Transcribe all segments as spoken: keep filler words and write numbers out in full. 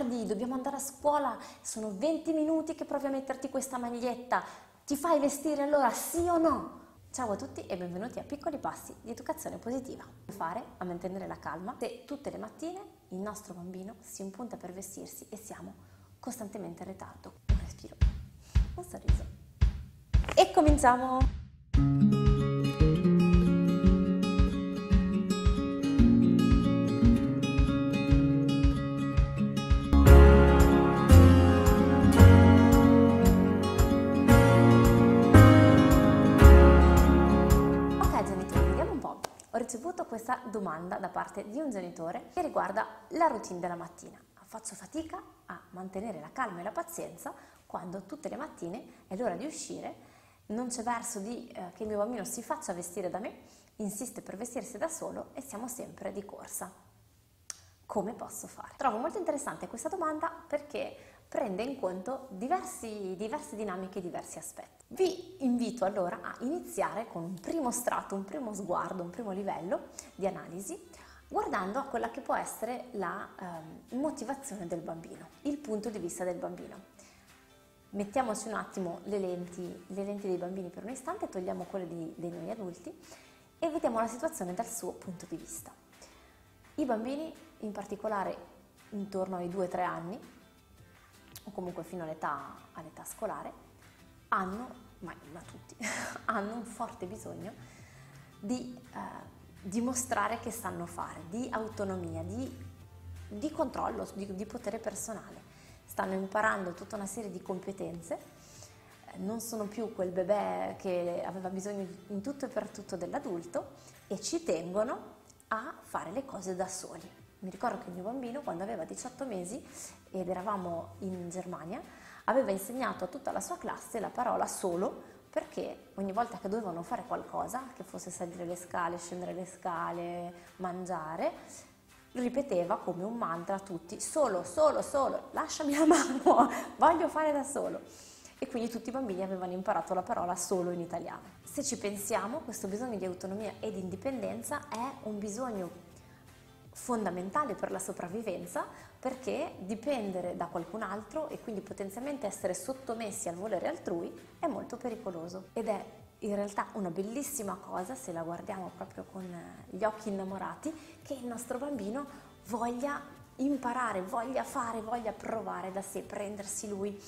tardi, dobbiamo andare a scuola, sono venti minuti che provi a metterti questa maglietta, ti fai vestire allora, sì o no? Ciao a tutti e benvenuti a Piccoli Passi di Educazione Positiva. Come fare a mantenere la calma se tutte le mattine il nostro bambino si impunta per vestirsi e siamo costantemente in ritardo? Un respiro, un sorriso e cominciamo! Ho ricevuto questa domanda da parte di un genitore che riguarda la routine della mattina. Faccio fatica a mantenere la calma e la pazienza quando tutte le mattine è l'ora di uscire, non c'è verso di, eh, che il mio bambino si faccia vestire da me, insiste per vestirsi da solo e siamo sempre di corsa. Come posso fare? Trovo molto interessante questa domanda perché prende in conto diversi, diverse dinamiche e diversi aspetti. Vi invito allora a iniziare con un primo strato, un primo sguardo, un primo livello di analisi, guardando a quella che può essere la eh, motivazione del bambino, il punto di vista del bambino. Mettiamoci un attimo le lenti, le lenti dei bambini per un istante, togliamo quelle di, di noi adulti e vediamo la situazione dal suo punto di vista. I bambini, in particolare intorno ai due tre anni, o comunque fino all'età all'età scolare, hanno, ma, ma tutti, hanno un forte bisogno di eh, dimostrare che sanno fare, di autonomia, di, di controllo, di, di potere personale. Stanno imparando tutta una serie di competenze, eh, non sono più quel bebè che aveva bisogno in tutto e per tutto dell'adulto e ci tengono a fare le cose da soli. Mi ricordo che il mio bambino, quando aveva diciotto mesi ed eravamo in Germania, aveva insegnato a tutta la sua classe la parola solo, perché ogni volta che dovevano fare qualcosa, che fosse salire le scale, scendere le scale, mangiare, ripeteva come un mantra a tutti: solo, solo, solo, lasciami la mano, voglio fare da solo. E quindi tutti i bambini avevano imparato la parola solo in italiano. Se ci pensiamo, questo bisogno di autonomia e di indipendenza è un bisogno fondamentale per la sopravvivenza, perché dipendere da qualcun altro e quindi potenzialmente essere sottomessi al volere altrui è molto pericoloso, ed è in realtà una bellissima cosa, se la guardiamo proprio con gli occhi innamorati, che il nostro bambino voglia imparare, voglia fare, voglia provare da sé, prendersi lui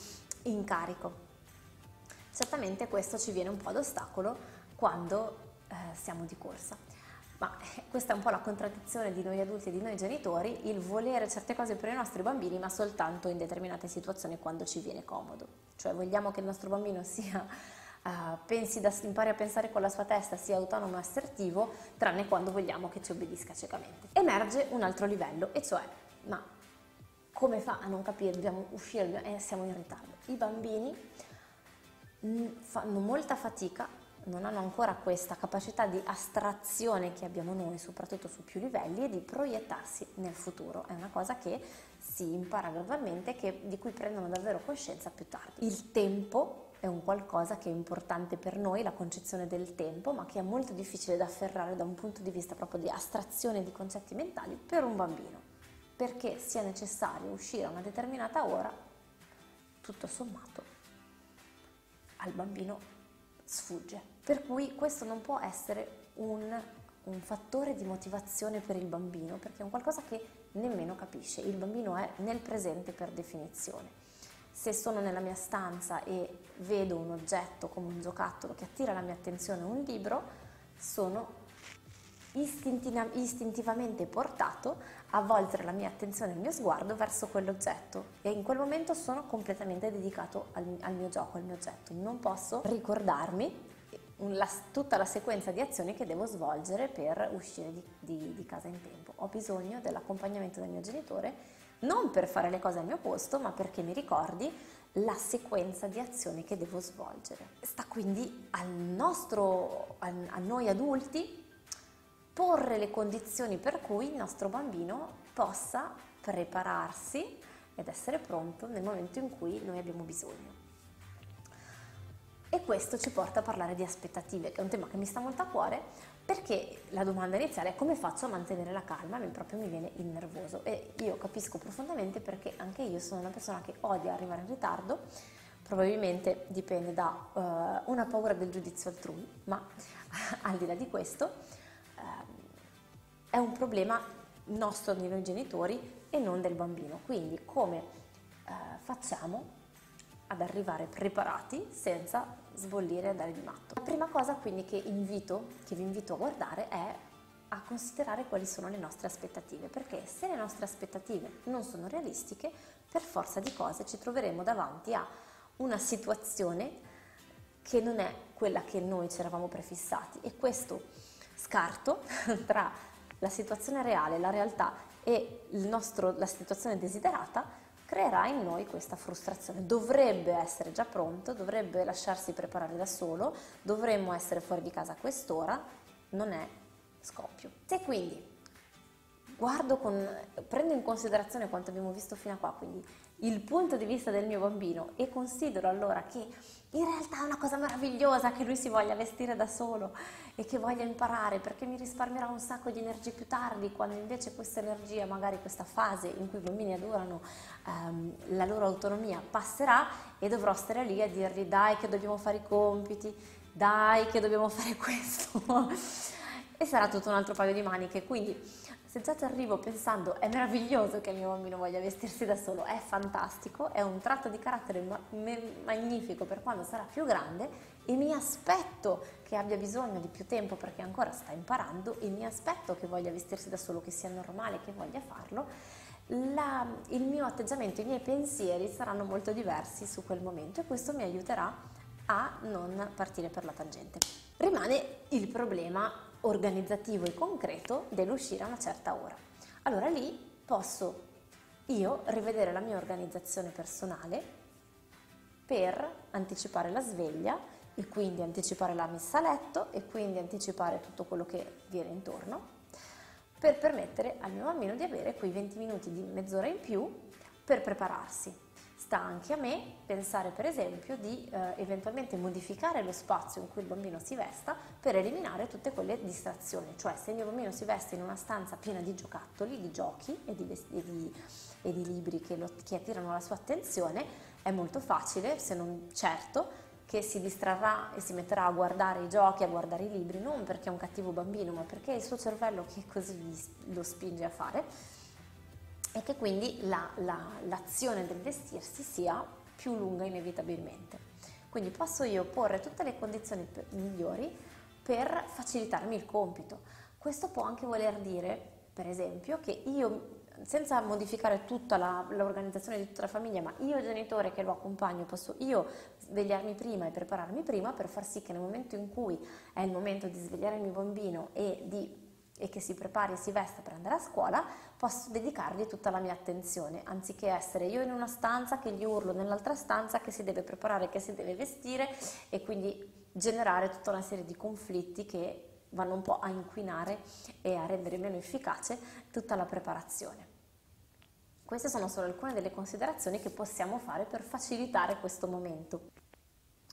in carico. Certamente questo ci viene un po' ad ostacolo quando eh, siamo di corsa. Ma questa è un po' la contraddizione di noi adulti e di noi genitori, il volere certe cose per i nostri bambini, ma soltanto in determinate situazioni quando ci viene comodo. Cioè vogliamo che il nostro bambino sia, uh, pensi da, impari a pensare con la sua testa, sia autonomo e assertivo, tranne quando vogliamo che ci obbedisca ciecamente. Emerge un altro livello, e cioè, ma come fa a non capire, dobbiamo uscire, eh, siamo in ritardo. I bambini fanno molta fatica, non hanno ancora questa capacità di astrazione che abbiamo noi, soprattutto su più livelli, e di proiettarsi nel futuro. È una cosa che si impara gradualmente, che, di cui prendono davvero coscienza più tardi. Il tempo è un qualcosa che è importante per noi, la concezione del tempo, ma che è molto difficile da afferrare da un punto di vista proprio di astrazione di concetti mentali per un bambino, perché sia necessario uscire a una determinata ora, tutto sommato, al bambino sfugge. Per cui questo non può essere un, un fattore di motivazione per il bambino, perché è un qualcosa che nemmeno capisce. Il bambino è nel presente per definizione. Se sono nella mia stanza e vedo un oggetto come un giocattolo che attira la mia attenzione, un libro, sono istintivamente portato a volgere la mia attenzione e il mio sguardo verso quell'oggetto, e in quel momento sono completamente dedicato al, al mio gioco, al mio oggetto. Non posso ricordarmi la, tutta la sequenza di azioni che devo svolgere per uscire di, di, di casa in tempo. Ho bisogno dell'accompagnamento del mio genitore, non per fare le cose al mio posto, ma perché mi ricordi la sequenza di azioni che devo svolgere. Sta quindi al nostro, a, a noi adulti porre le condizioni per cui il nostro bambino possa prepararsi ed essere pronto nel momento in cui noi abbiamo bisogno. E questo ci porta a parlare di aspettative, che è un tema che mi sta molto a cuore, perché la domanda iniziale è: come faccio a mantenere la calma? A me proprio mi viene il nervoso, e io capisco profondamente, perché anche io sono una persona che odia arrivare in ritardo. Probabilmente dipende da uh, una paura del giudizio altrui, ma al di là di questo uh, è un problema nostro, di noi genitori, e non del bambino. Quindi come uh, facciamo ad arrivare preparati senza sbollire e andare di matto? La prima cosa quindi che invito, che vi invito a guardare, è a considerare quali sono le nostre aspettative, perché se le nostre aspettative non sono realistiche, per forza di cose ci troveremo davanti a una situazione che non è quella che noi ci eravamo prefissati, e questo scarto tra la situazione reale, la realtà, e il nostro, la situazione desiderata creerà in noi questa frustrazione. Dovrebbe essere già pronto, dovrebbe lasciarsi preparare da solo, dovremmo essere fuori di casa a quest'ora, non è scoppio. Se quindi guardo con, prendo in considerazione quanto abbiamo visto fino a qua, quindi il punto di vista del mio bambino, e considero allora che in realtà è una cosa meravigliosa che lui si voglia vestire da solo e che voglia imparare, perché mi risparmierà un sacco di energie più tardi, quando invece questa energia, magari questa fase in cui i bambini adorano ehm, la loro autonomia, passerà e dovrò stare lì a dirgli: dai che dobbiamo fare i compiti, dai che dobbiamo fare questo e sarà tutto un altro paio di maniche. Quindi se già ci arrivo pensando: è meraviglioso che il mio bambino voglia vestirsi da solo, è fantastico, è un tratto di carattere ma magnifico per quando sarà più grande, e mi aspetto che abbia bisogno di più tempo perché ancora sta imparando, e mi aspetto che voglia vestirsi da solo, che sia normale, che voglia farlo, la, il mio atteggiamento, i miei pensieri saranno molto diversi su quel momento, e questo mi aiuterà a non partire per la tangente. Rimane il problema organizzativo e concreto dell'uscire a una certa ora. Allora lì posso io rivedere la mia organizzazione personale per anticipare la sveglia, e quindi anticipare la messa a letto, e quindi anticipare tutto quello che viene intorno, per permettere al mio bambino di avere quei venti minuti di mezz'ora in più per prepararsi. Sta anche a me pensare, per esempio, di eh, eventualmente modificare lo spazio in cui il bambino si vesta per eliminare tutte quelle distrazioni. Cioè, se il mio bambino si veste in una stanza piena di giocattoli, di giochi e di, e di, e di libri che, lo, che attirano la sua attenzione, è molto facile, se non certo, che si distrarrà e si metterà a guardare i giochi, a guardare i libri, non perché è un cattivo bambino, ma perché è il suo cervello che così lo spinge a fare, e che quindi la, la, l'azione del vestirsi sia più lunga inevitabilmente. Quindi posso io porre tutte le condizioni migliori per facilitarmi il compito. Questo può anche voler dire, per esempio, che io, senza modificare tutta l'organizzazione di tutta la famiglia, ma io genitore che lo accompagno, posso io svegliarmi prima e prepararmi prima per far sì che nel momento in cui è il momento di svegliare il mio bambino e di e che si prepari e si vesta per andare a scuola, posso dedicargli tutta la mia attenzione, anziché essere io in una stanza che gli urlo nell'altra stanza che si deve preparare, che si deve vestire, e quindi generare tutta una serie di conflitti che vanno un po' a inquinare e a rendere meno efficace tutta la preparazione. Queste sono solo alcune delle considerazioni che possiamo fare per facilitare questo momento.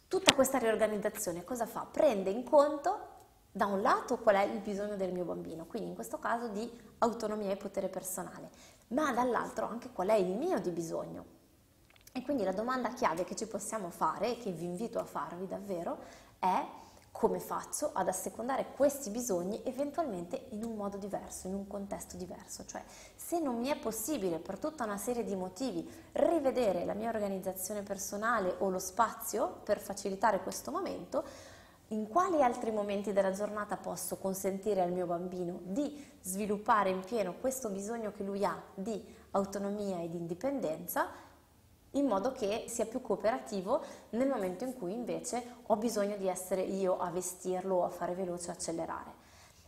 Tutta questa riorganizzazione cosa fa? Prende in conto, da un lato, qual è il bisogno del mio bambino, quindi in questo caso di autonomia e potere personale, ma dall'altro anche qual è il mio di bisogno. E quindi la domanda chiave che ci possiamo fare, e che vi invito a farvi davvero, è: come faccio ad assecondare questi bisogni eventualmente in un modo diverso, in un contesto diverso? Cioè, se non mi è possibile per tutta una serie di motivi rivedere la mia organizzazione personale o lo spazio per facilitare questo momento, in quali altri momenti della giornata posso consentire al mio bambino di sviluppare in pieno questo bisogno che lui ha di autonomia e di indipendenza, in modo che sia più cooperativo nel momento in cui invece ho bisogno di essere io a vestirlo, a fare veloce, accelerare?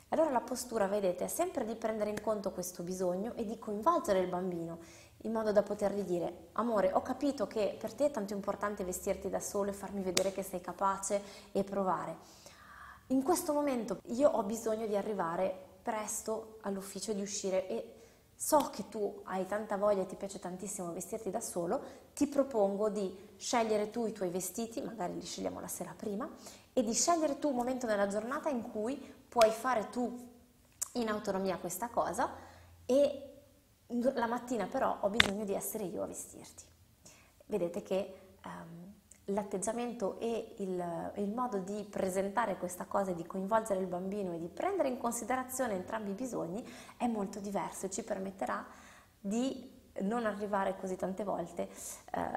Allora la postura, vedete, è sempre di prendere in conto questo bisogno e di coinvolgere il bambino, in modo da potergli dire: amore, ho capito che per te è tanto importante vestirti da solo e farmi vedere che sei capace e provare. In questo momento io ho bisogno di arrivare presto all'ufficio, di uscire, e so che tu hai tanta voglia e ti piace tantissimo vestirti da solo, ti propongo di scegliere tu i tuoi vestiti, magari li scegliamo la sera prima, e di scegliere tu un momento nella giornata in cui puoi fare tu in autonomia questa cosa, e la mattina però ho bisogno di essere io a vestirti. Vedete che um, l'atteggiamento e il, il modo di presentare questa cosa, di coinvolgere il bambino e di prendere in considerazione entrambi i bisogni è molto diverso, e ci permetterà di non arrivare così tante volte eh,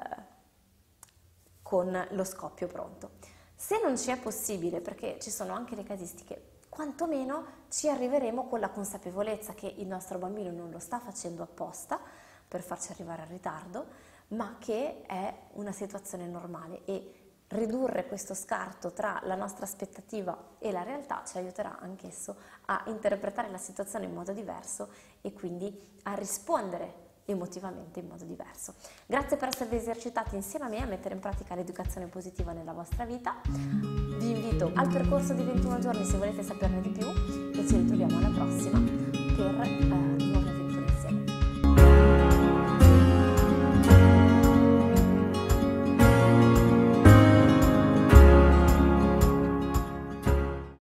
con lo scoppio pronto. Se non ci è possibile, perché ci sono anche le casistiche, quantomeno ci arriveremo con la consapevolezza che il nostro bambino non lo sta facendo apposta per farci arrivare al ritardo, ma che è una situazione normale, e ridurre questo scarto tra la nostra aspettativa e la realtà ci aiuterà anch'esso a interpretare la situazione in modo diverso e quindi a rispondere emotivamente in modo diverso. Grazie per esservi esercitati insieme a me a mettere in pratica l'educazione positiva nella vostra vita. Vi invito al percorso di ventuno giorni se volete saperne di più, e ci ritroviamo alla prossima per... Eh,